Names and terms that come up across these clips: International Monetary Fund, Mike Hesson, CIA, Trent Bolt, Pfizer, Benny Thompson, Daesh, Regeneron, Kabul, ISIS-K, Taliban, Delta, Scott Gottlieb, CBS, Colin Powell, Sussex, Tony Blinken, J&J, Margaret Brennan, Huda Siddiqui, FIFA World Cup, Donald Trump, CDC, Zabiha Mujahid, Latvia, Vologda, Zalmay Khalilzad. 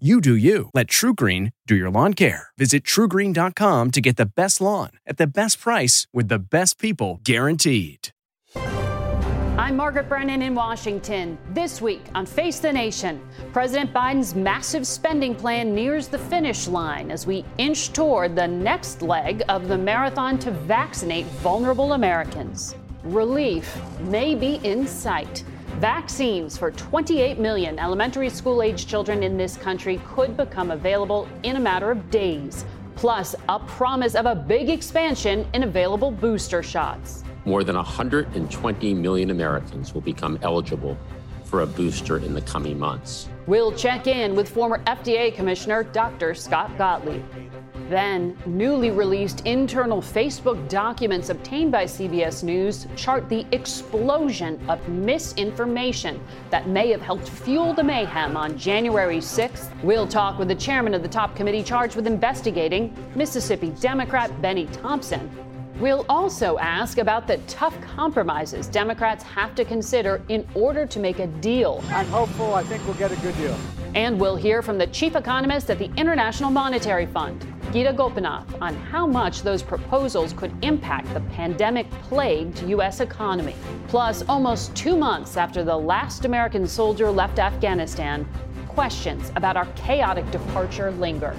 You do you. Let TruGreen do your lawn care. Visit TruGreen.com to get the best lawn at the best price with the best people guaranteed. I'm Margaret Brennan in Washington. This week on Face the Nation, President Biden's massive spending plan nears the finish line as we inch toward the next leg of the marathon to vaccinate vulnerable Americans. Relief may be in sight. Vaccines for 28 million elementary school-age children in this country could become available in a matter of days, plus a promise of a big expansion in available booster shots. More than 120 million Americans will become eligible for a booster in the coming months. We'll check in with former FDA Commissioner Dr. Scott Gottlieb. Then, newly released internal Facebook documents obtained by CBS News chart the explosion of misinformation that may have helped fuel the mayhem on January 6th. We'll talk with the chairman of the top committee charged with investigating, Mississippi Democrat Benny Thompson. We'll also ask about the tough compromises Democrats have to consider in order to make a deal. I'm hopeful. I think we'll get a good deal. And we'll hear from the chief economist at the International Monetary Fund, Gita Gopinath, on how much those proposals could impact the pandemic-plagued U.S. economy. Plus, almost 2 months after the last American soldier left Afghanistan, questions about our chaotic departure linger.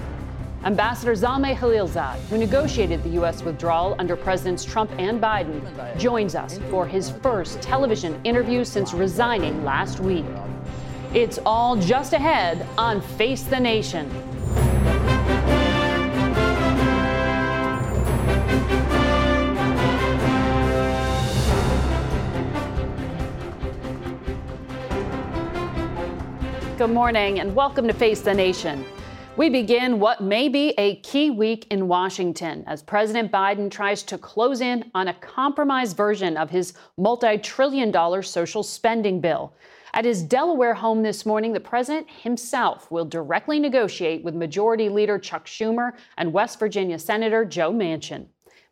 Ambassador Zalmay Khalilzad, who negotiated the U.S. withdrawal under Presidents Trump and Biden, joins us for his first television interview since resigning last week. It's all just ahead on Face the Nation. Good morning and welcome to Face the Nation. We begin what may be a key week in Washington as President Biden tries to close in on a compromised version of his multi-trillion-dollar social spending bill. At his Delaware home this morning, the president himself will directly negotiate with Majority Leader Chuck Schumer and West Virginia Senator Joe Manchin.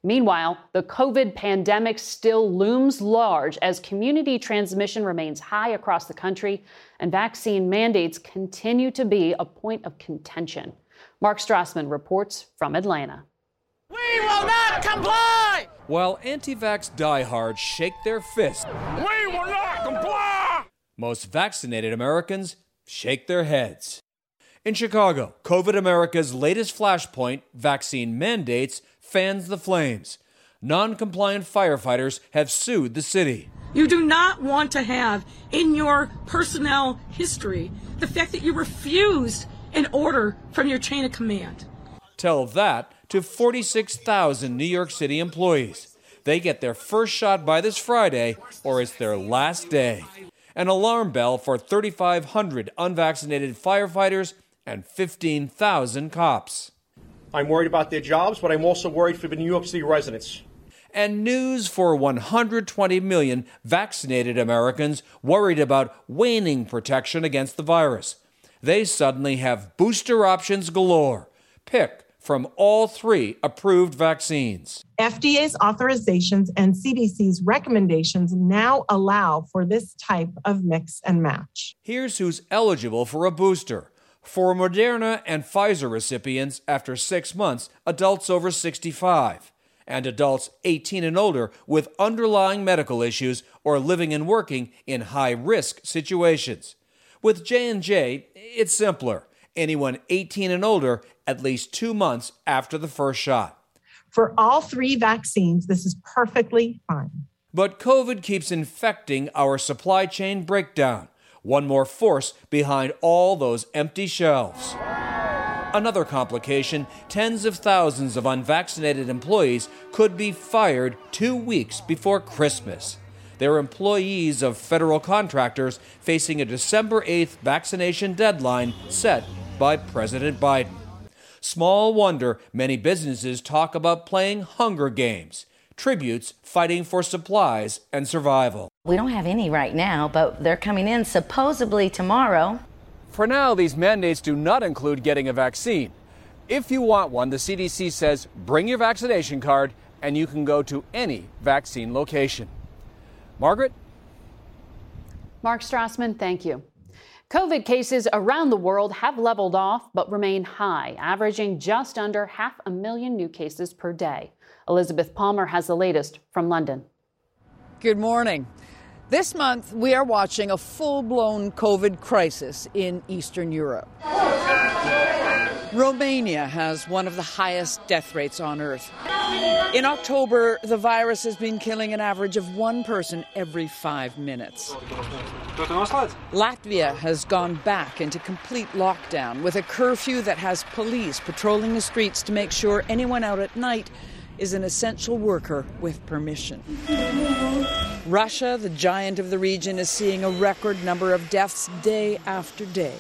Meanwhile, the COVID pandemic still looms large as community transmission remains high across the country and vaccine mandates continue to be a point of contention. Mark Strassman reports from Atlanta. We will not comply! While anti-vax diehards shake their fists, we will not comply! Most vaccinated Americans shake their heads. In Chicago, COVID America's latest flashpoint, vaccine mandates, fans the flames. Non-compliant firefighters have sued the city. You do not want to have in your personnel history the fact that you refused an order from your chain of command. Tell that to 46,000 New York City employees. They get their first shot by this Friday, or it's their last day. An alarm bell for 3,500 unvaccinated firefighters and 15,000 cops. I'm worried about their jobs, but I'm also worried for the New York City residents. And news for 120 million vaccinated Americans worried about waning protection against the virus. They suddenly have booster options galore. Pick from all three approved vaccines. FDA's authorizations and CDC's recommendations now allow for this type of mix and match. Here's who's eligible for a booster. For Moderna and Pfizer recipients, after 6 months, adults over 65, and adults 18 and older with underlying medical issues or living and working in high-risk situations. With J&J, it's simpler. Anyone 18 and older, at least 2 months after the first shot. For all three vaccines, this is perfectly fine. But COVID keeps infecting our supply chain breakdown. One more force behind all those empty shelves. Another complication, tens of thousands of unvaccinated employees could be fired 2 weeks before Christmas. They're employees of federal contractors facing a December 8th vaccination deadline set by President Biden. Small wonder many businesses talk about playing Hunger Games, tributes fighting for supplies and survival. We don't have any right now, but they're coming in supposedly tomorrow. For now, these mandates do not include getting a vaccine. If you want one, the CDC says bring your vaccination card and you can go to any vaccine location. Margaret? Mark Strassman, thank you. COVID cases around the world have leveled off but remain high, averaging just under 500,000 new cases per day. Elizabeth Palmer has the latest from London. Good morning. This month, we are watching a full-blown COVID crisis in Eastern Europe. Romania has one of the highest death rates on earth. In October, the virus has been killing an average of one person every 5 minutes. Latvia has gone back into complete lockdown with a curfew that has police patrolling the streets to make sure anyone out at night is an essential worker with permission. Russia, the giant of the region, is seeing a record number of deaths day after day.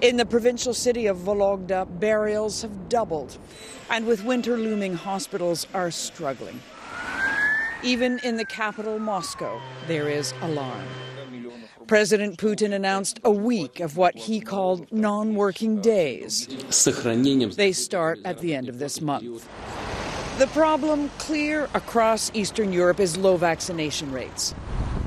In the provincial city of Vologda, burials have doubled, and with winter looming, hospitals are struggling. Even in the capital, Moscow, there is alarm. President Putin announced a week of what he called non-working days. They start at the end of this month. The problem clear across Eastern Europe is low vaccination rates.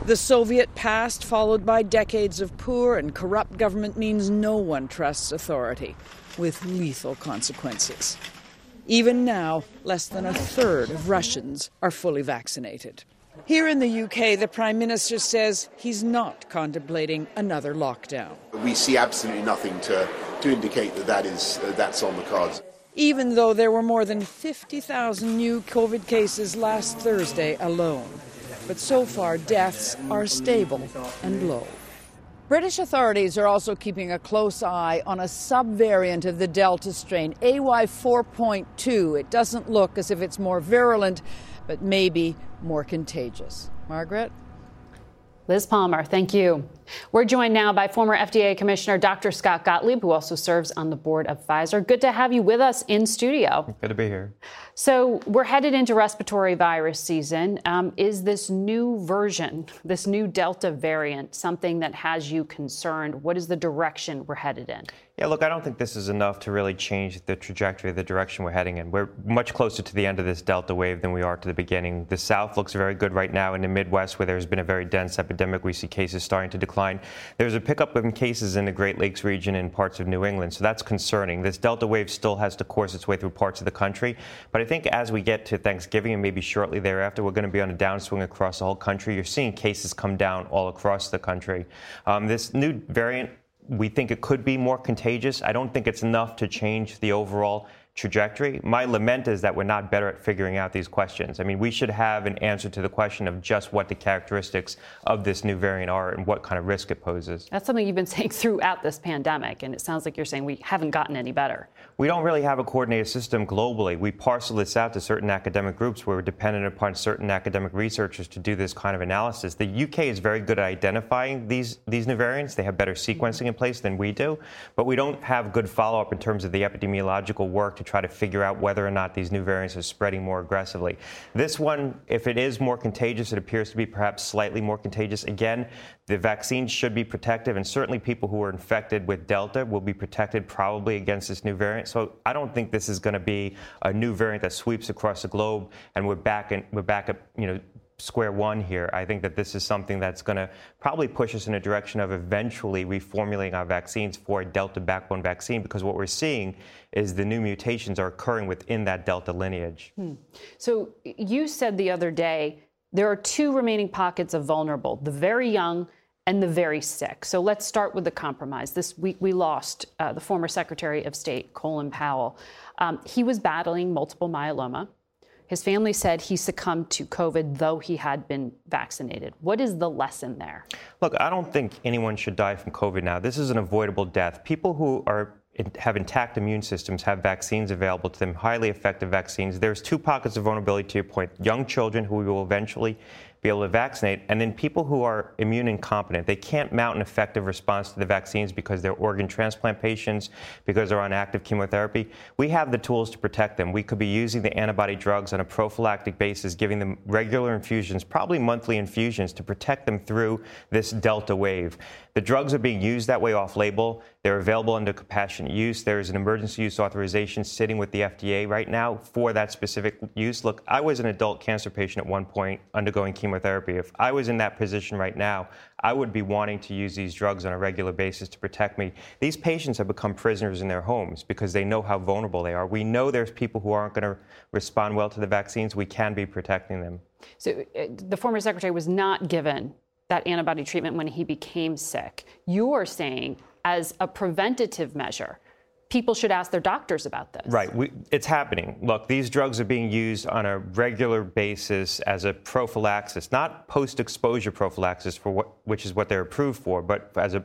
The Soviet past, followed by decades of poor and corrupt government, means no one trusts authority, with lethal consequences. Even now, less than a third of Russians are fully vaccinated. Here in the UK, the Prime Minister says he's not contemplating another lockdown. We see absolutely nothing to indicate that's on the cards. Even though there were more than 50,000 new COVID cases last Thursday alone. But so far, deaths are stable and low. British authorities are also keeping a close eye on a subvariant of the Delta strain, AY4.2. It doesn't look as if it's more virulent, but maybe more contagious. Margaret? Liz Palmer, thank you. We're joined now by former FDA Commissioner Dr. Scott Gottlieb, who also serves on the board of Pfizer. Good to have you with us in studio. Good to be here. So we're headed into respiratory virus season. Is this new version, this new Delta variant, something that has you concerned? What is the direction we're headed in? Yeah, look, I don't think this is enough to really change the trajectory of the direction we're heading in. We're much closer to the end of this Delta wave than we are to the beginning. The South looks very good right now. In the Midwest, where there's been a very dense epidemic, we see cases starting to decline. There's a pickup in cases in the Great Lakes region and parts of New England, so that's concerning. This Delta wave still has to course its way through parts of the country, but I think as we get to Thanksgiving and maybe shortly thereafter, we're going to be on a downswing across the whole country. You're seeing cases come down all across the country. This new variant, we think it could be more contagious. I don't think it's enough to change the overall trajectory. My lament is that we're not better at figuring out these questions. I mean, we should have an answer to the question of just what the characteristics of this new variant are and what kind of risk it poses. That's something you've been saying throughout this pandemic, and it sounds like you're saying we haven't gotten any better. We don't really have a coordinated system globally. We parcel this out to certain academic groups where we're dependent upon certain academic researchers to do this kind of analysis. The UK is very good at identifying these new variants. They have better sequencing in place than we do, but we don't have good follow-up in terms of the epidemiological work to try to figure out whether or not these new variants are spreading more aggressively. This one, if it is more contagious, it appears to be perhaps slightly more contagious. Again, the vaccine should be protective, and certainly people who are infected with Delta will be protected probably against this new variant. So I don't think this is going to be a new variant that sweeps across the globe, and we're back at square one here. I think that this is something that's going to probably push us in a direction of eventually reformulating our vaccines for a Delta backbone vaccine, because what we're seeing is the new mutations are occurring within that Delta lineage. So you said the other day there are two remaining pockets of vulnerable, the very young and the very sick. So let's start with the compromised. This week we lost the former Secretary of State, Colin Powell. He was battling multiple myeloma. His family said he succumbed to COVID, though he had been vaccinated. What is the lesson there? Look, I don't think anyone should die from COVID now. This is an avoidable death. People who are have intact immune systems, have vaccines available to them, highly effective vaccines. There's two pockets of vulnerability, to your point: young children, who we will eventually be able to vaccinate, and then people who are immune incompetent. They can't mount an effective response to the vaccines because they're organ transplant patients, because they're on active chemotherapy. We have the tools to protect them. We could be using the antibody drugs on a prophylactic basis, giving them regular infusions, probably monthly infusions, to protect them through this Delta wave. The drugs are being used that way off-label. They're available under compassionate use. There is an emergency use authorization sitting with the FDA right now for that specific use. Look, I was an adult cancer patient at one point undergoing chemotherapy. If I was in that position right now, I would be wanting to use these drugs on a regular basis to protect me. These patients have become prisoners in their homes because they know how vulnerable they are. We know there's people who aren't going to respond well to the vaccines. We can be protecting them. So the former secretary was not given that antibody treatment when he became sick. You're saying, as a preventative measure, people should ask their doctors about this. Right. It's happening. Look, these drugs are being used on a regular basis as a prophylaxis, not post-exposure prophylaxis, which is what they're approved for, but as a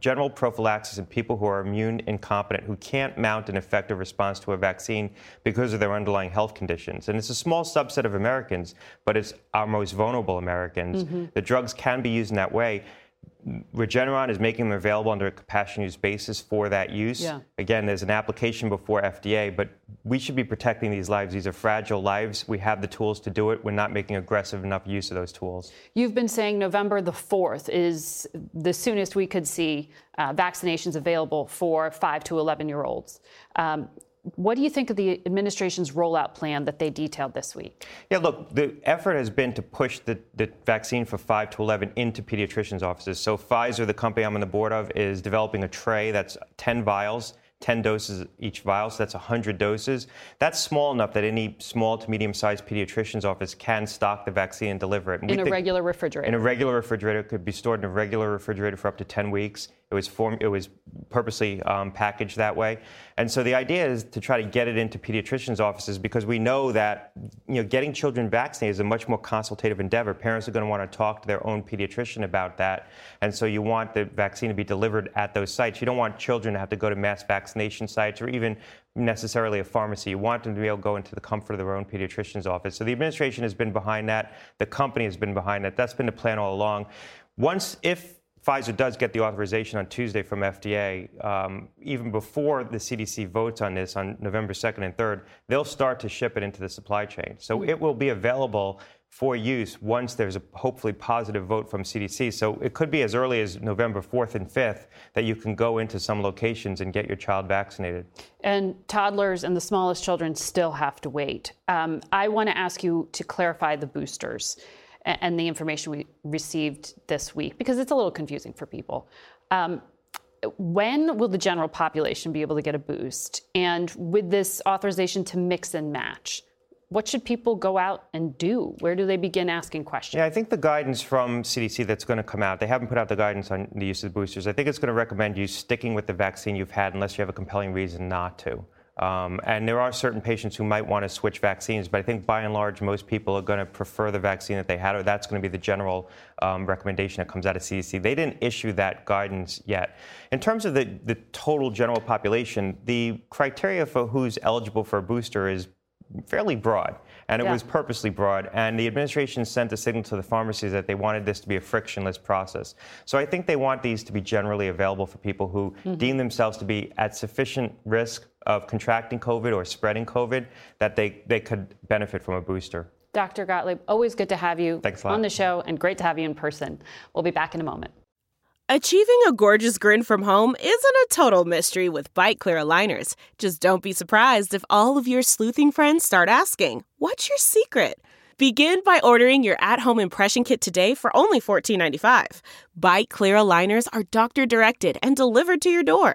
general prophylaxis in people who are immune incompetent, who can't mount an effective response to a vaccine because of their underlying health conditions. And it's a small subset of Americans, but it's our most vulnerable Americans. Mm-hmm. The drugs can be used in that way. Regeneron is making them available under a compassionate use basis for that use. Yeah. Again, there's an application before FDA, but we should be protecting these lives. These are fragile lives. We have the tools to do it. We're not making aggressive enough use of those tools. You've been saying November the 4th is the soonest we could see vaccinations available for 5 to 11-year-olds. What do you think of the administration's rollout plan that they detailed this week? Yeah, look, the effort has been to push the vaccine for 5 to 11 into pediatricians' offices. So Pfizer, the company I'm on the board of, is developing a tray that's 10 vials, 10 doses each vial, so that's 100 doses. That's small enough that any small to medium-sized pediatrician's office can stock the vaccine and deliver it. And regular refrigerator. In a regular refrigerator. It could be stored in a regular refrigerator for up to 10 weeks. It was purposely packaged that way. And so the idea is to try to get it into pediatricians' offices because we know that, getting children vaccinated is a much more consultative endeavor. Parents are going to want to talk to their own pediatrician about that. And so you want the vaccine to be delivered at those sites. You don't want children to have to go to mass vaccination sites or even necessarily a pharmacy. You want them to be able to go into the comfort of their own pediatrician's office. So the administration has been behind that. The company has been behind that. That's been the plan all along. If Pfizer does get the authorization on Tuesday from FDA. Even before the CDC votes on this on November 2nd and 3rd, they'll start to ship it into the supply chain. So it will be available for use once there's a hopefully positive vote from CDC. So it could be as early as November 4th and 5th that you can go into some locations and get your child vaccinated. And toddlers and the smallest children still have to wait. I want to ask you to clarify the boosters and the information we received this week, because it's a little confusing for people. When will the general population be able to get a boost? And with this authorization to mix and match, what should people go out and do? Where do they begin asking questions? Yeah, I think the guidance from CDC that's going to come out, they haven't put out the guidance on the use of the boosters. I think it's going to recommend you sticking with the vaccine you've had unless you have a compelling reason not to. And there are certain patients who might want to switch vaccines, but I think by and large, most people are going to prefer the vaccine that they had, or that's going to be the general recommendation that comes out of CDC. They didn't issue that guidance yet. In terms of the total general population, the criteria for who's eligible for a booster is fairly broad, and it was purposely broad. And the administration sent a signal to the pharmacies that they wanted this to be a frictionless process. So I think they want these to be generally available for people who deem themselves to be at sufficient risk of contracting COVID or spreading COVID that they could benefit from a booster. Dr. Gottlieb, always good to have you on the show, and great to have you in person. We'll be back in a moment. Achieving a gorgeous grin from home isn't a total mystery with BiteClear aligners. Just don't be surprised if all of your sleuthing friends start asking, "What's your secret?" Begin by ordering your at-home impression kit today for only $14.95. BiteClear aligners are doctor-directed and delivered to your door.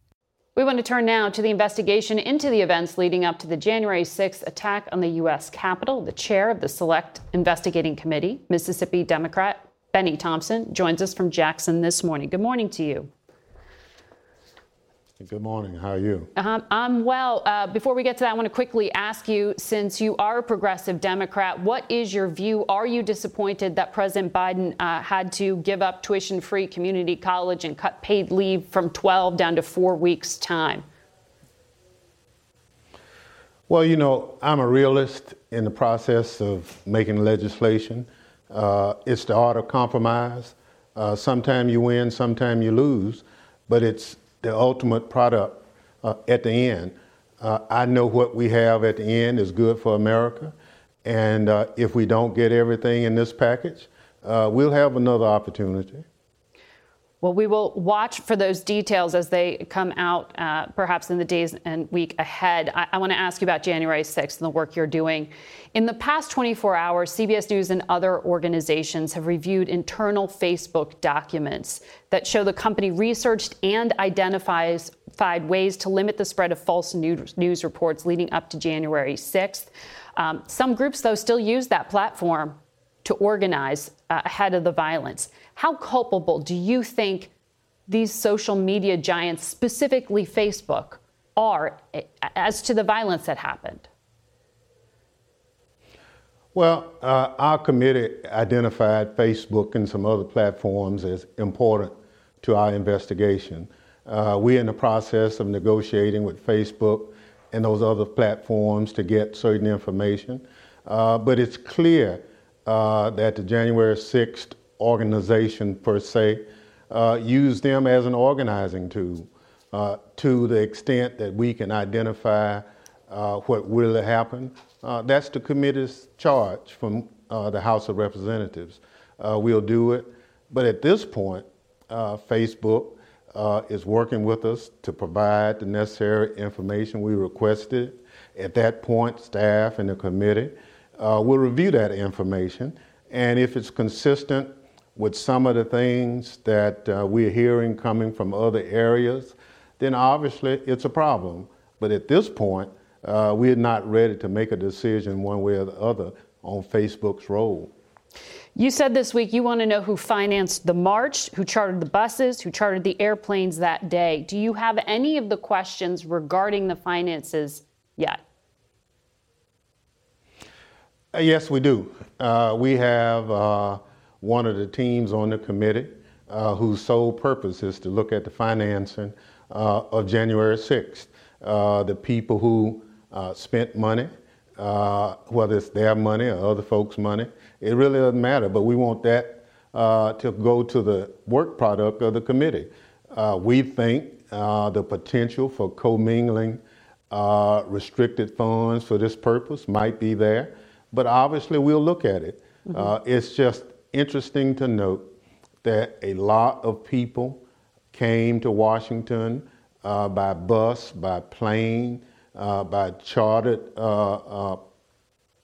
We want to turn now to the investigation into the events leading up to the January 6th attack on the U.S. Capitol. The chair of the Select Investigating Committee, Mississippi Democrat Benny Thompson, joins us from Jackson this morning. Good morning to you. Good morning. How are you? I'm well. Before we get to that, I want to quickly ask you, since you are a progressive Democrat, what is your view? Are you disappointed that President Biden had to give up tuition-free community college and cut paid leave from 12 down to 4 weeks' time? Well, you know, I'm a realist in the process of making legislation. It's the art of compromise. Sometimes you win, sometimes you lose, but it's the ultimate product at the end. I know what we have at the end is good for America. And if we don't get everything in this package, we'll have another opportunity. Well, we will watch for those details as they come out, perhaps in the days and week ahead. I want to ask you about January 6th and the work you're doing. In the past 24 hours, CBS News and other organizations have reviewed internal Facebook documents that show the company researched and identifies ways to limit the spread of false news reports leading up to January 6th. Some groups, though, still use that platform to organize ahead of the violence. How culpable do you think these social media giants, specifically Facebook, are as to the violence that happened? Well, our committee identified Facebook and some other platforms as important to our investigation. We're in the process of negotiating with Facebook and those other platforms to get certain information. But it's clear that the January 6th organization, per se, used them as an organizing tool to the extent that we can identify what really happened. That's the committee's charge from the House of Representatives. We'll do it. But at this point, Facebook is working with us to provide the necessary information we requested. At that point, staff and the committee we'll review that information, and if it's consistent with some of the things that we're hearing coming from other areas, then obviously it's a problem. But at this point, we're not ready to make a decision one way or the other on Facebook's role. You said this week you want to know who financed the march, who chartered the buses, who chartered the airplanes that day. Do you have any of the questions regarding the finances yet? Yes, we do. We have one of the teams on the committee whose sole purpose is to look at the financing of January 6th. The people who spent money, whether it's their money or other folks' money, it really doesn't matter, but we want that to go to the work product of the committee. We think the potential for commingling restricted funds for this purpose might be there. But obviously, we'll look at it. Mm-hmm. It's just interesting to note that a lot of people came to Washington by bus, by plane, by chartered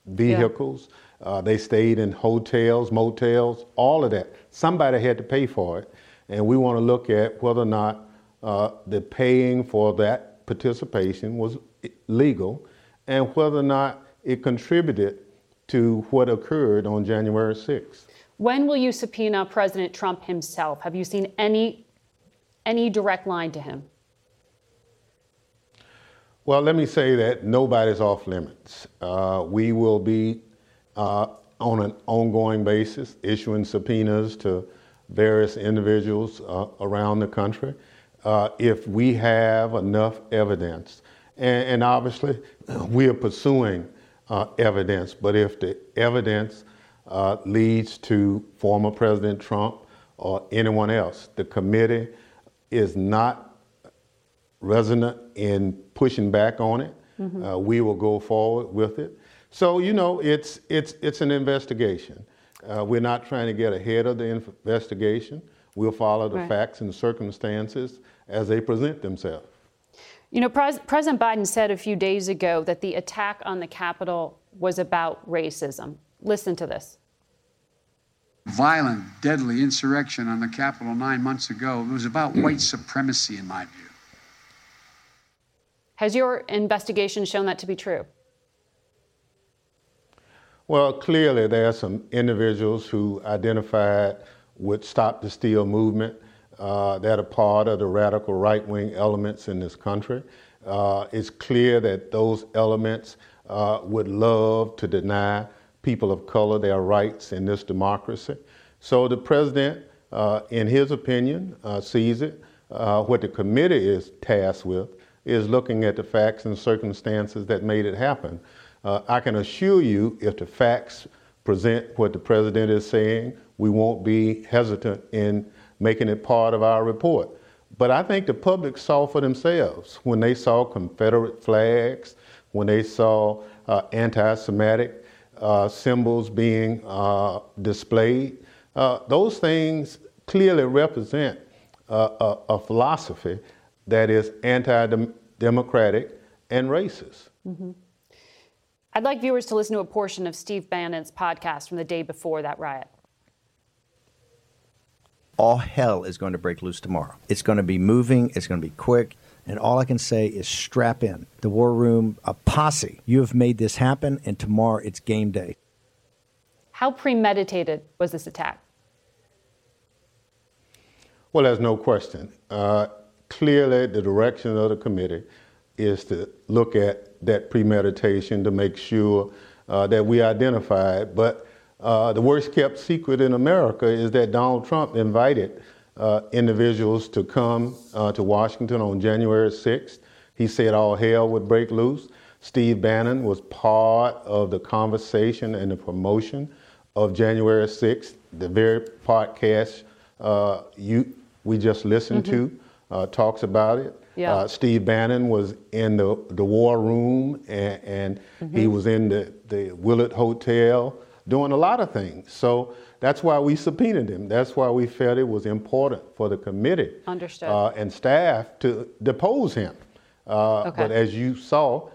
vehicles. Yeah. They stayed in hotels, motels, all of that. Somebody had to pay for it. And we want to look at whether or not the paying for that participation was legal and whether or not it contributed to what occurred on January 6th. When will you subpoena President Trump himself? Have you seen any direct line to him? Well, let me say that nobody's off limits. We will be on an ongoing basis issuing subpoenas to various individuals around the country if we have enough evidence. And obviously, we are pursuing evidence, but if the evidence leads to former President Trump or anyone else, the committee is not resident in pushing back on it. Mm-hmm. We will go forward with it. So, you know, it's an investigation. We're not trying to get ahead of the investigation. We'll follow the facts and circumstances as they present themselves. You know, President Biden said a few days ago that the attack on the Capitol was about racism. Listen to this. Violent, deadly insurrection on the Capitol 9 months ago. It was about white supremacy, in my view. Has your investigation shown that to be true? Well, clearly there are some individuals who identified with Stop the Steal movement that are part of the radical right-wing elements in this country. It's clear that those elements would love to deny people of color their rights in this democracy. So the president, in his opinion, sees it. What the committee is tasked with is looking at the facts and circumstances that made it happen. I can assure you, if the facts present what the president is saying, we won't be hesitant in making it part of our report. But I think the public saw for themselves when they saw Confederate flags, when they saw anti-Semitic symbols being displayed. Those things clearly represent a philosophy that is anti-democratic and racist. Mm-hmm. I'd like viewers to listen to a portion of Steve Bannon's podcast from the day before that riot. All hell is going to break loose tomorrow. It's going to be moving. It's going to be quick. And all I can say is strap in. The War Room, a posse. You have made this happen, and tomorrow it's game day. How premeditated was this attack? Well, there's no question. Clearly, the direction of the committee is to look at that premeditation to make sure that we identify it. But the worst kept secret in America is that Donald Trump invited individuals to come to Washington on January 6th. He said all hell would break loose. Steve Bannon was part of the conversation and the promotion of January 6th, the very podcast we just listened to talks about it. Yeah. Steve Bannon was in the War Room, and he was in the Willard Hotel doing a lot of things. So that's why we subpoenaed him. That's why we felt it was important for the committee and staff to depose him. But as you saw,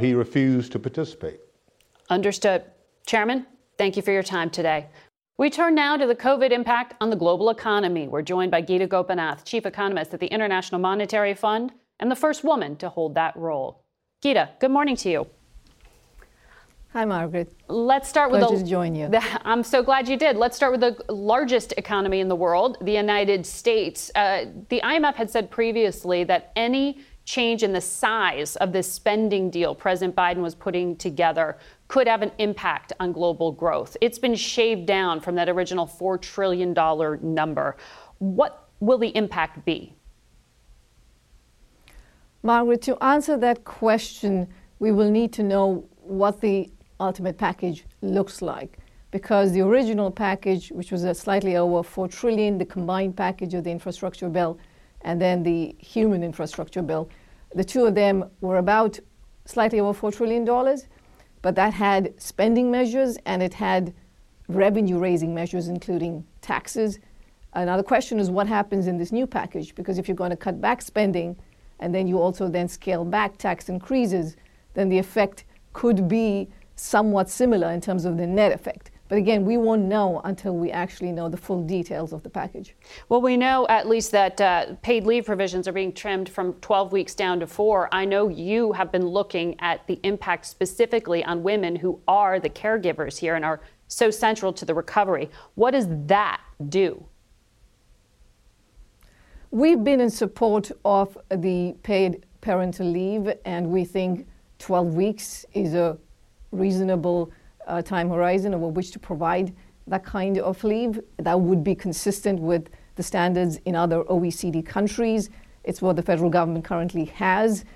he refused to participate. Understood. Chairman, thank you for your time today. We turn now to the COVID impact on the global economy. We're joined by Gita Gopinath, chief economist at the International Monetary Fund, and the first woman to hold that role. Gita, good morning to you. Hi, Margaret. Let's start with Pleasure to join you. I'm so glad you did. Let's start with the largest economy in the world, the United States. The IMF had said previously that any change in the size of this spending deal President Biden was putting together could have an impact on global growth. It's been shaved down from that original $4 trillion number. What will the impact be? Margaret, to answer that question, we will need to know what the ultimate package looks like, because the original package, which was a slightly over $4 trillion, the combined package of the infrastructure bill and then the human infrastructure bill, the two of them were about slightly over $4 trillion. But that had spending measures and it had revenue-raising measures, including taxes. Another question is what happens in this new package? Because if you're going to cut back spending and then you also then scale back tax increases, then the effect could be somewhat similar in terms of the net effect. But again, we won't know until we actually know the full details of the package. Well, we know at least that paid leave provisions are being trimmed from 12 weeks down to 4. I know you have been looking at the impact specifically on women who are the caregivers here and are so central to the recovery. What does that do? We've been in support of the paid parental leave, and we think 12 weeks is a reasonable time horizon over which to provide that kind of leave. That would be consistent with the standards in other OECD countries. It's what the federal government currently has.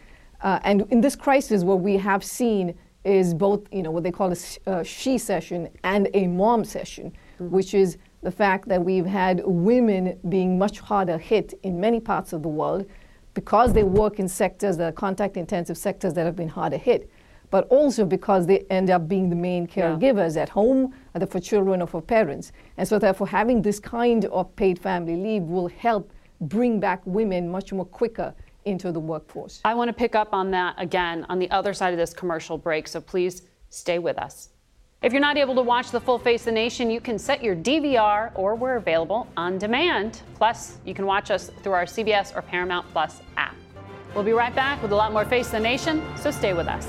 And in this crisis, what we have seen is both, you know, what they call a she session and a mom session, which is the fact that we've had women being much harder hit in many parts of the world because they work in sectors that are contact intensive sectors that have been harder hit. but also because they end up being the main caregivers at home, either for children or for parents. And so therefore, having this kind of paid family leave will help bring back women much more quicker into the workforce. I want to pick up on that again on the other side of this commercial break, so please stay with us. If you're not able to watch the full Face the Nation, you can set your DVR, or we're available on demand. Plus, you can watch us through our CBS or Paramount Plus app. We'll be right back with a lot more Face the Nation, so stay with us.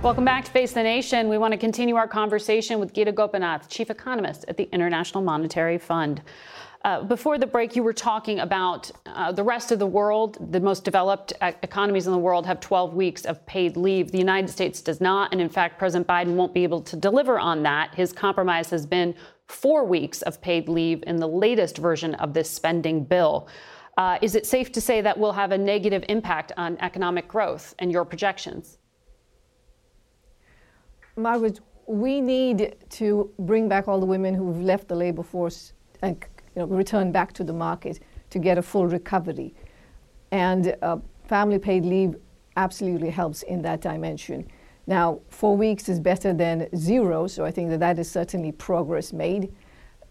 Welcome back to Face the Nation. We want to continue our conversation with Gita Gopinath, chief economist at the International Monetary Fund. Before the break, you were talking about the rest of the world. The most developed economies in the world have 12 weeks of paid leave. The United States does not. And in fact, President Biden won't be able to deliver on that. His compromise has been 4 weeks of paid leave in the latest version of this spending bill. Is it safe to say that will have a negative impact on economic growth and your projections? Margaret, we need to bring back all the women who've left the labor force and return back to the market to get a full recovery. And family paid leave absolutely helps in that dimension. Now, 4 weeks is better than zero, so I think that is certainly progress made.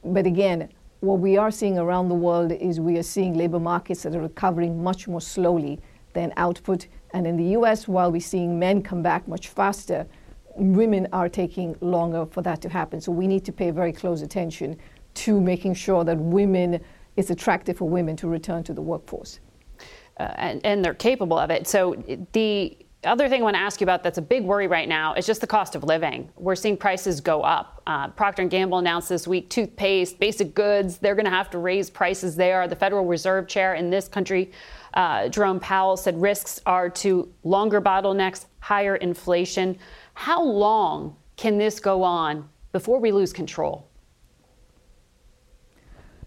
But again, what we are seeing around the world is we are seeing labor markets that are recovering much more slowly than output. And in the US, while we're seeing men come back much faster, women are taking longer for that to happen. So we need to pay very close attention to making sure that it's attractive for women to return to the workforce. And they're capable of it. So the other thing I want to ask you about that's a big worry right now is just the cost of living. We're seeing prices go up. Procter & Gamble announced this week toothpaste, basic goods, they're going to have to raise prices there. The Federal Reserve Chair in this country, Jerome Powell, said risks are to longer bottlenecks, higher inflation. How long can this go on before we lose control?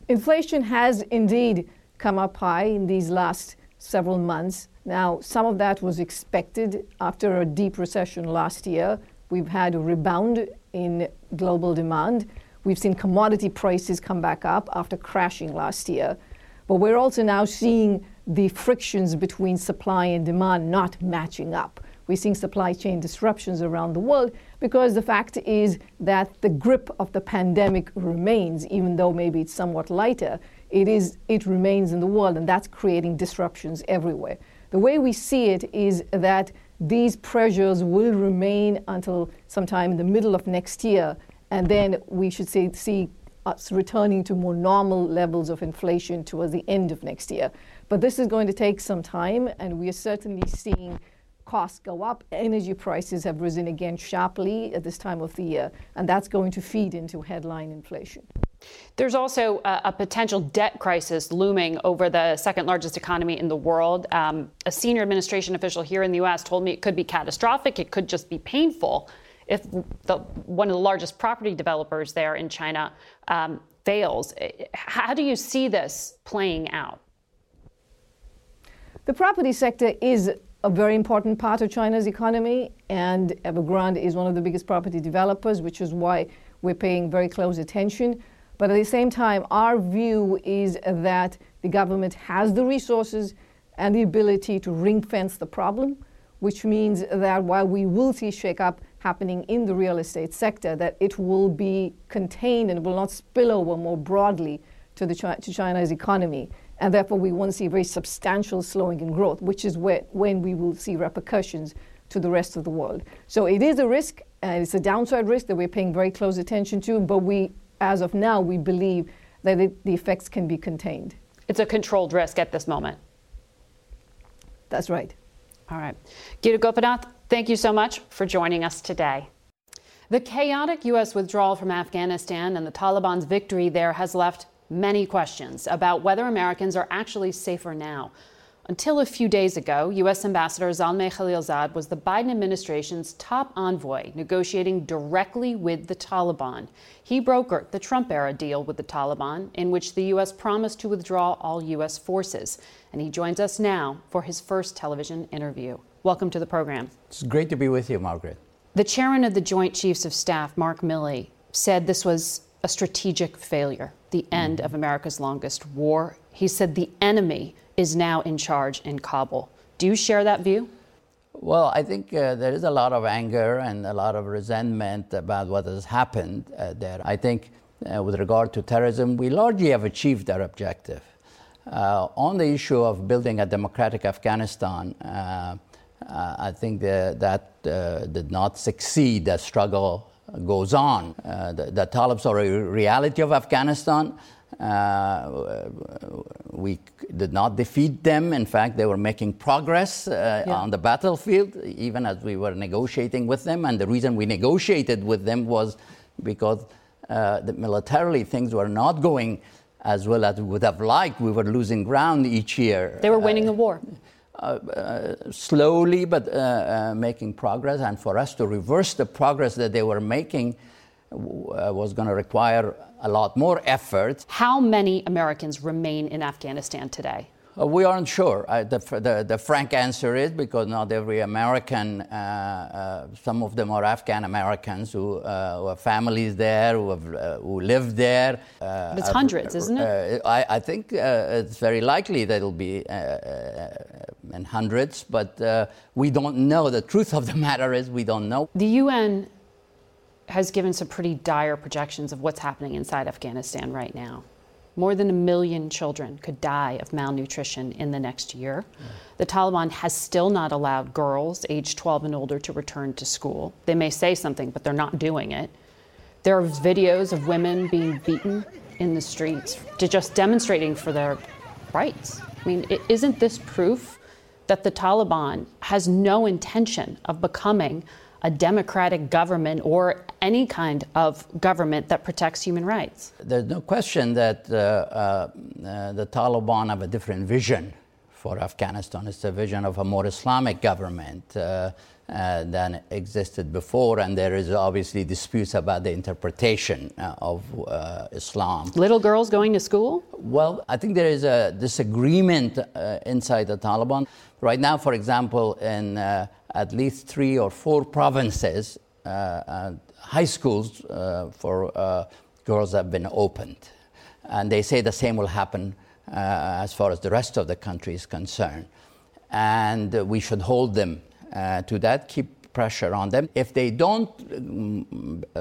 Inflation has indeed come up high in these last several months. Now, some of that was expected after a deep recession last year. We've had a rebound in global demand. We've seen commodity prices come back up after crashing last year. But we're also now seeing the frictions between supply and demand not matching up. We're seeing supply chain disruptions around the world because the fact is that the grip of the pandemic remains, even though maybe it's somewhat lighter. It remains in the world, and that's creating disruptions everywhere. The way we see it is that these pressures will remain until sometime in the middle of next year, and then we should see us returning to more normal levels of inflation towards the end of next year. But this is going to take some time, and we are certainly seeing costs go up. Energy prices have risen again sharply at this time of the year, and that's going to feed into headline inflation. There's also a potential debt crisis looming over the second largest economy in the world. A senior administration official here in the U.S. told me it could be catastrophic. It could just be painful if one of the largest property developers there in China fails. How do you see this playing out? The property sector is a very important part of China's economy, and Evergrande is one of the biggest property developers, which is why we're paying very close attention. But at the same time, our view is that the government has the resources and the ability to ring fence the problem, which means that while we will see shakeup happening in the real estate sector, that it will be contained and will not spill over more broadly to China's economy. And therefore, we won't see a very substantial slowing in growth, which is when we will see repercussions to the rest of the world. So it is a risk, and it's a downside risk that we're paying very close attention to. But we, as of now, we believe that the effects can be contained. It's a controlled risk at this moment. That's right. All right. Gita Gopinath, thank you so much for joining us today. The chaotic U.S. withdrawal from Afghanistan and the Taliban's victory there has left many questions about whether Americans are actually safer now. Until a few days ago, U.S. Ambassador Zalmay Khalilzad was the Biden administration's top envoy, negotiating directly with the Taliban. He brokered the Trump-era deal with the Taliban, in which the U.S. promised to withdraw all U.S. forces. And he joins us now for his first television interview. Welcome to the program. It's great to be with you, Margaret. The chairman of the Joint Chiefs of Staff, Mark Milley, said this was a strategic failure, the end of America's longest war. He said the enemy is now in charge in Kabul. Do you share that view? Well, I think there is a lot of anger and a lot of resentment about what has happened there. I think with regard to terrorism, we largely have achieved our objective. On the issue of building a democratic Afghanistan, I think that did not succeed. The struggle goes on. The Taliban are a reality of Afghanistan. We did not defeat them. In fact, they were making progress on the battlefield, even as we were negotiating with them. And the reason we negotiated with them was because militarily things were not going as well as we would have liked. We were losing ground each year. They were winning the war. Slowly, but making progress. And for us to reverse the progress that they were making was going to require a lot more effort. How many Americans remain in Afghanistan today? We aren't sure. The frank answer is because not every American, some of them are Afghan Americans who have families there, who live there. But it's hundreds, isn't it? I think it's very likely that it'll be in hundreds, but we don't know. The truth of the matter is we don't know. The UN has given some pretty dire projections of what's happening inside Afghanistan right now. More than 1 million children could die of malnutrition in the next year. Yeah. The Taliban has still not allowed girls aged 12 and older to return to school. They may say something, but they're not doing it. There are videos of women being beaten in the streets, just demonstrating for their rights. I mean, isn't this proof that the Taliban has no intention of becoming a democratic government or any kind of government that protects human rights? There's no question that the Taliban have a different vision for Afghanistan. It's a vision of a more Islamic government than existed before, and there is obviously disputes about the interpretation of Islam. Little girls going to school? Well, I think there is a disagreement inside the Taliban. Right now, for example, in at least 3 or 4 provinces, high schools for girls have been opened. And they say the same will happen as far as the rest of the country is concerned. And we should hold them to that, keep pressure on them. If they don't,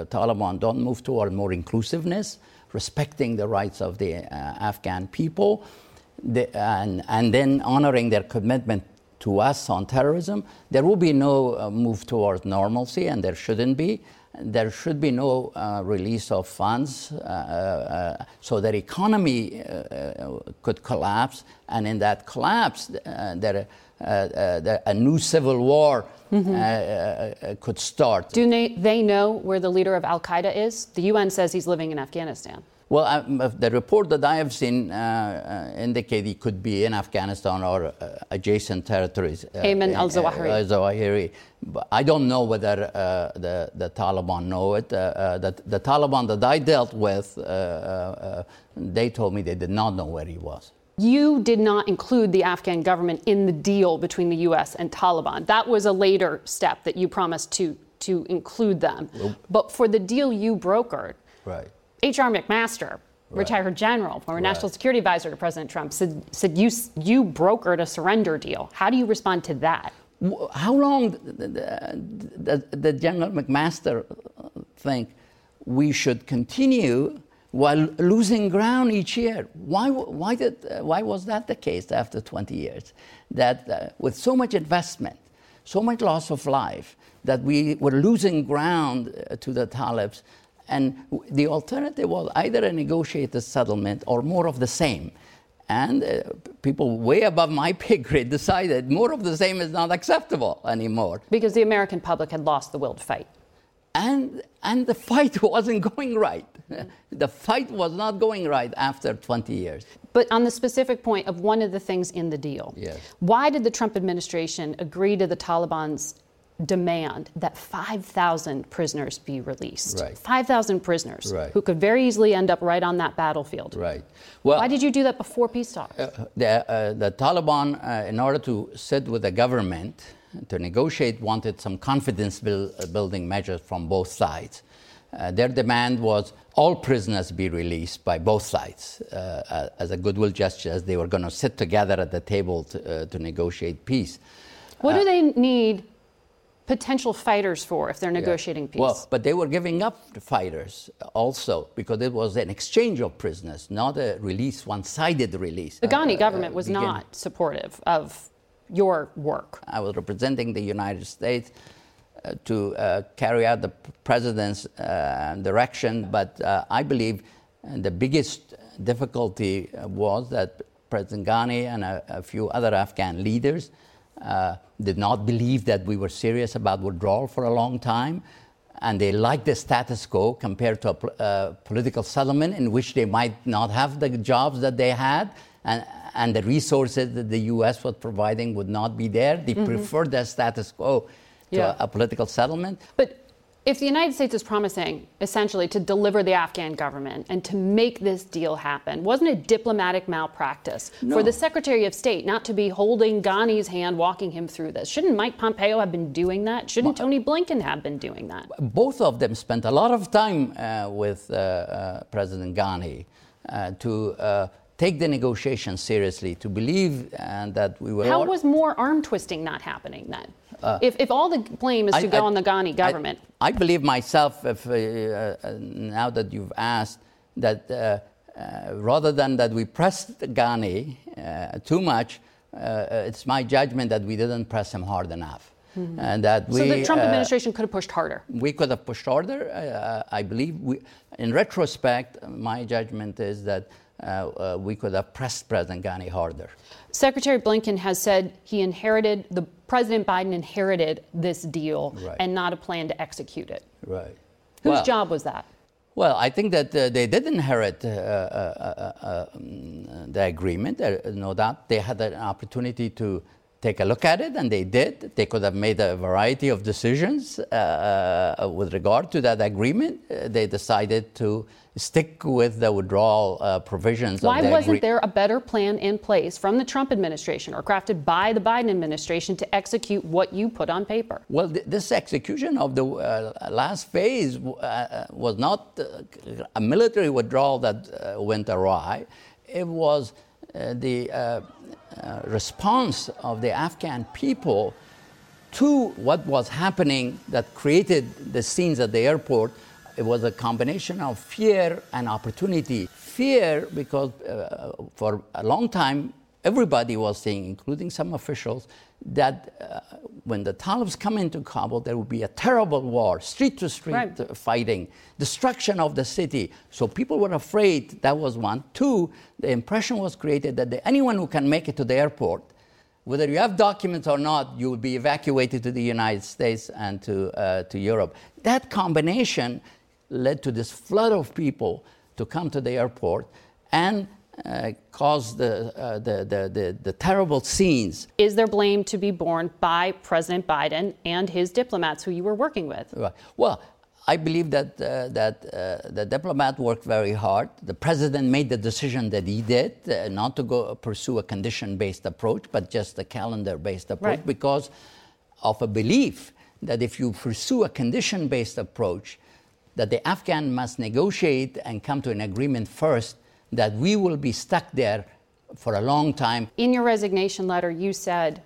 Taliban don't move toward more inclusiveness, respecting the rights of the Afghan people, and then honoring their commitment to us on terrorism, there will be no move towards normalcy, and there shouldn't be. There should be no release of funds, so their economy could collapse, and in that collapse, a new civil war could start. Do they know where the leader of al-Qaeda is? The UN says he's living in Afghanistan. Well, the report that I have seen indicate he could be in Afghanistan or adjacent territories. Ayman al-Zawahiri. Al-Zawahiri. But I don't know whether the Taliban know it. The Taliban that I dealt with, they told me they did not know where he was. You did not include the Afghan government in the deal between the U.S. and Taliban. That was a later step that you promised to include them. Nope. But for the deal you brokered, right. H.R. McMaster, retired general, former national security advisor to President Trump, said you brokered a surrender deal. How do you respond to that? How long did General McMaster think we should continue while losing ground each year. Why was that the case after 20 years? That with so much investment, so much loss of life, that we were losing ground to the Talibs. And the alternative was either a negotiated settlement or more of the same. And people way above my pay grade decided more of the same is not acceptable anymore. Because the American public had lost the will to fight. And the fight wasn't going right. The fight was not going right after 20 years. But on the specific point of one of the things in the deal, yes. Why did the Trump administration agree to the Taliban's demand that 5,000 prisoners be released? Right. 5,000 prisoners, right, who could very easily end up right on that battlefield. Right. Well, why did you do that before peace talks? The Taliban, in order to sit with the government to negotiate, wanted some confidence building measures from both sides. Their demand was all prisoners be released by both sides as a goodwill gesture, as they were going to sit together at the table to negotiate peace. What do they need potential fighters for if they're negotiating peace? Well, but they were giving up the fighters also because it was an exchange of prisoners, not a release, one-sided release. The Ghani government was not supportive of your work. I was representing the United States to carry out the president's direction, but I believe the biggest difficulty was that President Ghani and a few other Afghan leaders did not believe that we were serious about withdrawal for a long time, and they liked the status quo compared to a political settlement in which they might not have the jobs that they had, and the resources that the U.S. was providing would not be there. They preferred the status quo to a political settlement. But if the United States is promising, essentially, to deliver the Afghan government and to make this deal happen, wasn't it diplomatic malpractice for the Secretary of State not to be holding Ghani's hand, walking him through this? Shouldn't Mike Pompeo have been doing that? Shouldn't Tony Blinken have been doing that? Both of them spent a lot of time with President Ghani to take the negotiations seriously, to believe that we were... How was more arm-twisting not happening then? If all the blame is to go on the Ghani government. I believe myself, if, now that you've asked, that rather than that we pressed Ghani too much, it's my judgment that we didn't press him hard enough. Mm-hmm. And that so the Trump administration could have pushed harder. We could have pushed harder. I believe, in retrospect, my judgment is that we could have pressed President Ghani harder. Secretary Blinken has said he inherited, President Biden inherited this deal and not a plan to execute it. Right. Whose job was that? Well, I think that they did inherit the agreement. No doubt they had an opportunity to take a look at it, and they did. They could have made a variety of decisions with regard to that agreement. They decided to stick with the withdrawal provisions. Why wasn't there a better plan in place from the Trump administration or crafted by the Biden administration to execute what you put on paper? Well, this execution of the last phase was not a military withdrawal that went awry. It was the response of the Afghan people to what was happening that created the scenes at the airport. It was a combination of fear and opportunity. Fear because for a long time, everybody was saying, including some officials, that when the Talibs come into Kabul, there will be a terrible war, street-to-street fighting, destruction of the city. So people were afraid. That was one. Two, the impression was created that anyone who can make it to the airport, whether you have documents or not, you will be evacuated to the United States and to Europe. That combination led to this flood of people to come to the airport and caused the terrible scenes. Is there blame to be borne by President Biden and his diplomats who you were working with? Right. Well, I believe that the diplomat worked very hard. The president made the decision that he did, not to go pursue a condition-based approach, but just a calendar-based approach, because of a belief that if you pursue a condition-based approach, that the Afghan must negotiate and come to an agreement first, that we will be stuck there for a long time. In your resignation letter, you said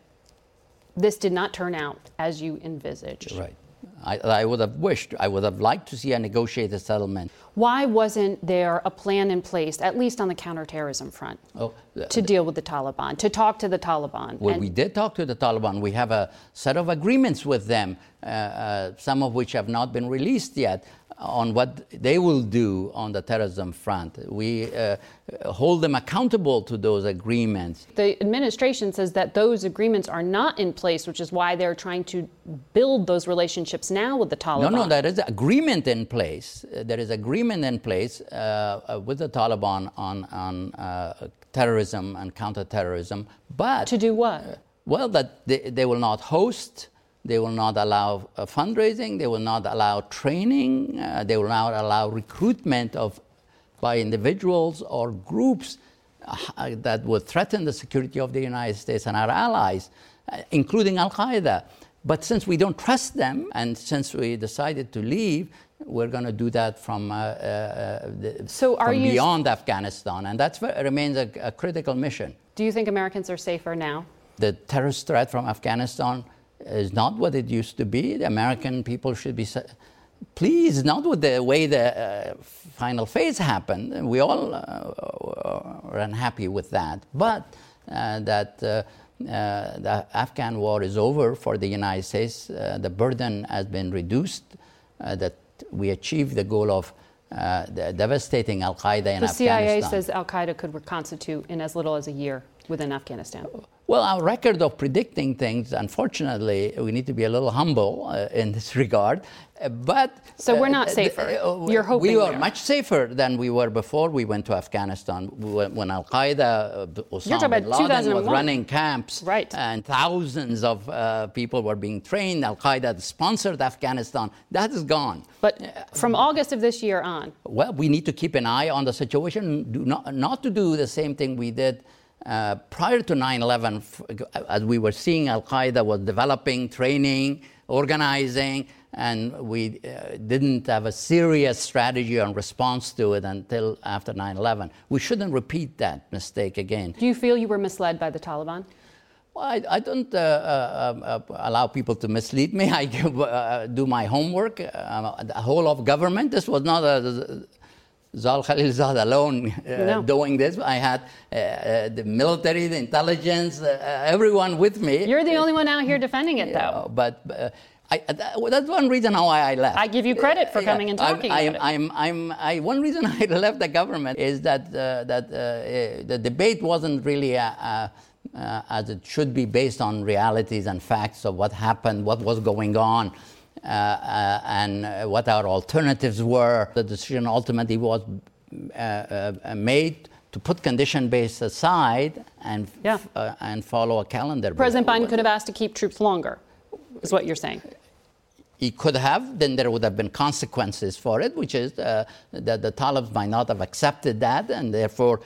this did not turn out as you envisaged. Right. I would have wished, I would have liked to see a negotiated settlement. Why wasn't there a plan in place, at least on the counterterrorism front, to deal with the Taliban, to talk to the Taliban? Well, we did talk to the Taliban. We have a set of agreements with them, some of which have not been released yet, on what they will do on the terrorism front. We hold them accountable to those agreements. The administration says that those agreements are not in place, which is why they're trying to build those relationships now with the Taliban. No, there is agreement in place. There is agreement in place with the Taliban on terrorism and counterterrorism, but... To do what? Well, that they will not host... They will not allow fundraising. They will not allow training. They will not allow recruitment by individuals or groups that would threaten the security of the United States and our allies, including Al-Qaeda. But since we don't trust them, and since we decided to leave, we're going to do that from beyond Afghanistan. And that remains a critical mission. Do you think Americans are safer now? The terrorist threat from Afghanistan is not what it used to be. The American people should be pleased, not with the way the final phase happened. We all are unhappy with that. But the Afghan war is over for the United States. The burden has been reduced, that we achieved the goal of devastating Al-Qaeda in Afghanistan. The CIA says Al-Qaeda could reconstitute in as little as a year within Afghanistan. Well, our record of predicting things, unfortunately, we need to be a little humble in this regard. So we're not safer. You're hoping we are much safer than we were before we went to Afghanistan. When Al-Qaeda, Osama bin Laden was running camps, right, and thousands of people were being trained, Al-Qaeda sponsored Afghanistan. That is gone. But from August of this year on? Well, we need to keep an eye on the situation, not to do the same thing we did prior to 9/11, as we were seeing Al-Qaeda was developing, training, organizing, and we didn't have a serious strategy on response to it until after 9/11. We shouldn't repeat that mistake again. Do you feel you were misled by the Taliban? Well, I don't allow people to mislead me. I do my homework. The whole of government, this was not a... Zalmay Khalilzad alone doing this. I had the military, the intelligence, everyone with me. You're the only one out here defending it, though. That's one reason how I left. I give you credit for coming and talking about it. One reason I left the government is that the debate wasn't really as it should be, based on realities and facts of what happened, what was going on. And what our alternatives were. The decision ultimately was made to put condition-based aside and follow a calendar. President Biden could have asked to keep troops longer, is what you're saying. He could have. Then there would have been consequences for it, which is that the Taliban might not have accepted that, and therefore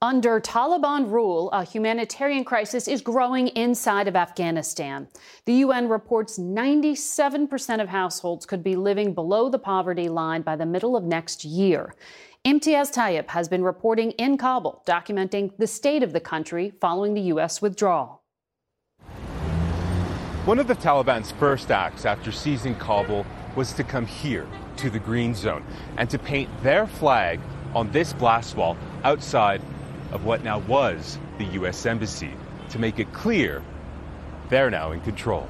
Under Taliban rule, a humanitarian crisis is growing inside of Afghanistan. The UN reports 97% of households could be living below the poverty line by the middle of next year. Imtiaz Tayyip has been reporting in Kabul, documenting the state of the country following the U.S. withdrawal. One of the Taliban's first acts after seizing Kabul was to come here, to the Green Zone, and to paint their flag on this blast wall outside of what now was the U.S. Embassy, to make it clear they're now in control.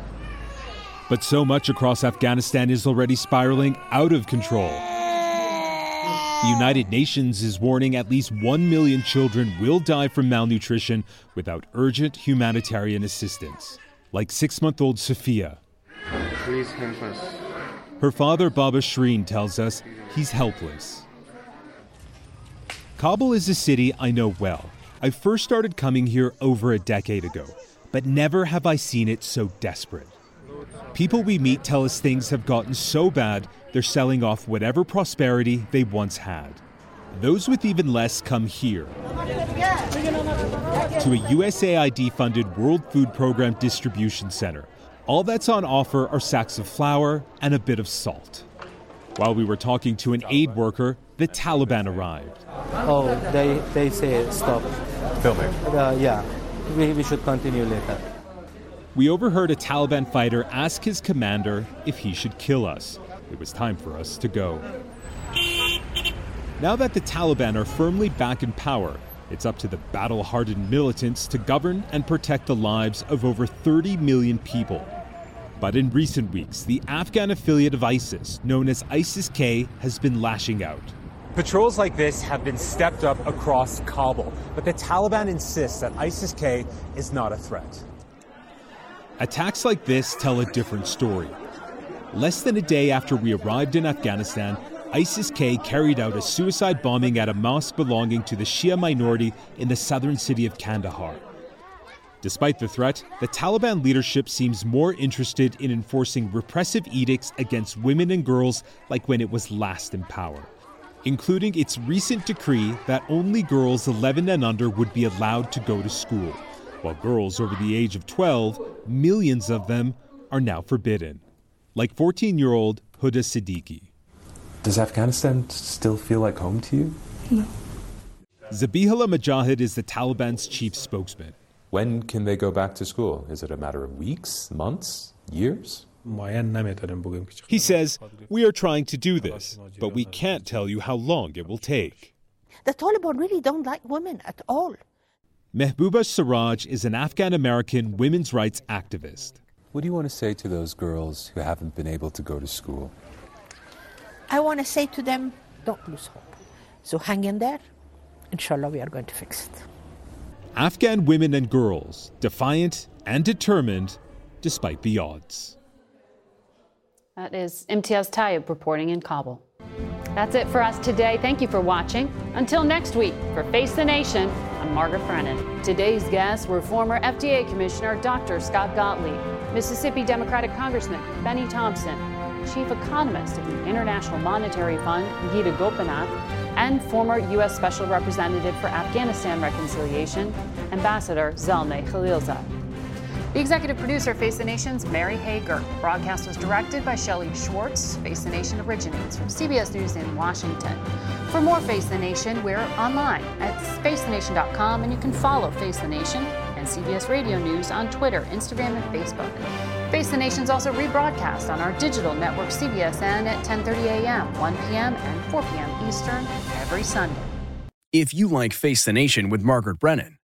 But so much across Afghanistan is already spiraling out of control. The United Nations is warning at least 1 million children will die from malnutrition without urgent humanitarian assistance, like six-month-old Sophia. Please help us. Her father, Baba Shireen, tells us he's helpless. Kabul is a city I know well. I first started coming here over a decade ago, but never have I seen it so desperate. People we meet tell us things have gotten so bad, they're selling off whatever prosperity they once had. Those with even less come here, to a USAID-funded World Food Program distribution center. All that's on offer are sacks of flour and a bit of salt. While we were talking to an aid worker, the Taliban arrived. Oh, they say stop. Filming. We should continue later. We overheard a Taliban fighter ask his commander if he should kill us. It was time for us to go. Now that the Taliban are firmly back in power, it's up to the battle-hardened militants to govern and protect the lives of over 30 million people. But in recent weeks, the Afghan affiliate of ISIS, known as ISIS-K, has been lashing out. Patrols like this have been stepped up across Kabul, but the Taliban insists that ISIS-K is not a threat. Attacks like this tell a different story. Less than a day after we arrived in Afghanistan, ISIS-K carried out a suicide bombing at a mosque belonging to the Shia minority in the southern city of Kandahar. Despite the threat, the Taliban leadership seems more interested in enforcing repressive edicts against women and girls like when it was last in power, including its recent decree that only girls 11 and under would be allowed to go to school, while girls over the age of 12, millions of them, are now forbidden, like 14-year-old Huda Siddiqui. Does Afghanistan still feel like home to you? No. Zabiha Mujahid is the Taliban's chief spokesman. When can they go back to school? Is it a matter of weeks, months, years? He says, we are trying to do this, but we can't tell you how long it will take. The Taliban really don't like women at all. Mehbooba Siraj is an Afghan-American women's rights activist. What do you want to say to those girls who haven't been able to go to school? I want to say to them, don't lose hope. So hang in there. Inshallah, we are going to fix it. Afghan women and girls, defiant and determined, despite the odds. That is Imtiaz Tayyip reporting in Kabul. That's it for us today. Thank you for watching. Until next week, for Face the Nation, I'm Margaret Brennan. Today's guests were former FDA Commissioner Dr. Scott Gottlieb, Mississippi Democratic Congressman Benny Thompson, Chief Economist of the International Monetary Fund, Gita Gopinath, and former U.S. Special Representative for Afghanistan Reconciliation, Ambassador Zalmay Khalilzad. The executive producer, Face the Nation's Mary Hager. The broadcast was directed by Shelley Schwartz. Face the Nation originates from CBS News in Washington. For more Face the Nation, we're online at facethenation.com, and you can follow Face the Nation and CBS Radio News on Twitter, Instagram, and Facebook. Face the Nation's also rebroadcast on our digital network, CBSN, at 10:30 a.m., 1 p.m., and 4 p.m. Eastern every Sunday. If you like Face the Nation with Margaret Brennan,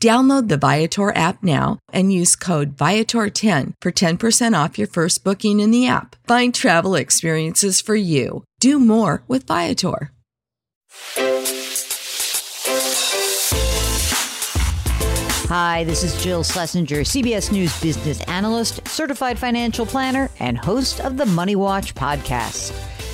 Download the Viator app now and use code Viator10 for 10% off your first booking in the app. Find travel experiences for you. Do more with Viator. Hi, this is Jill Schlesinger, CBS News business analyst, certified financial planner, and host of the Money Watch podcast.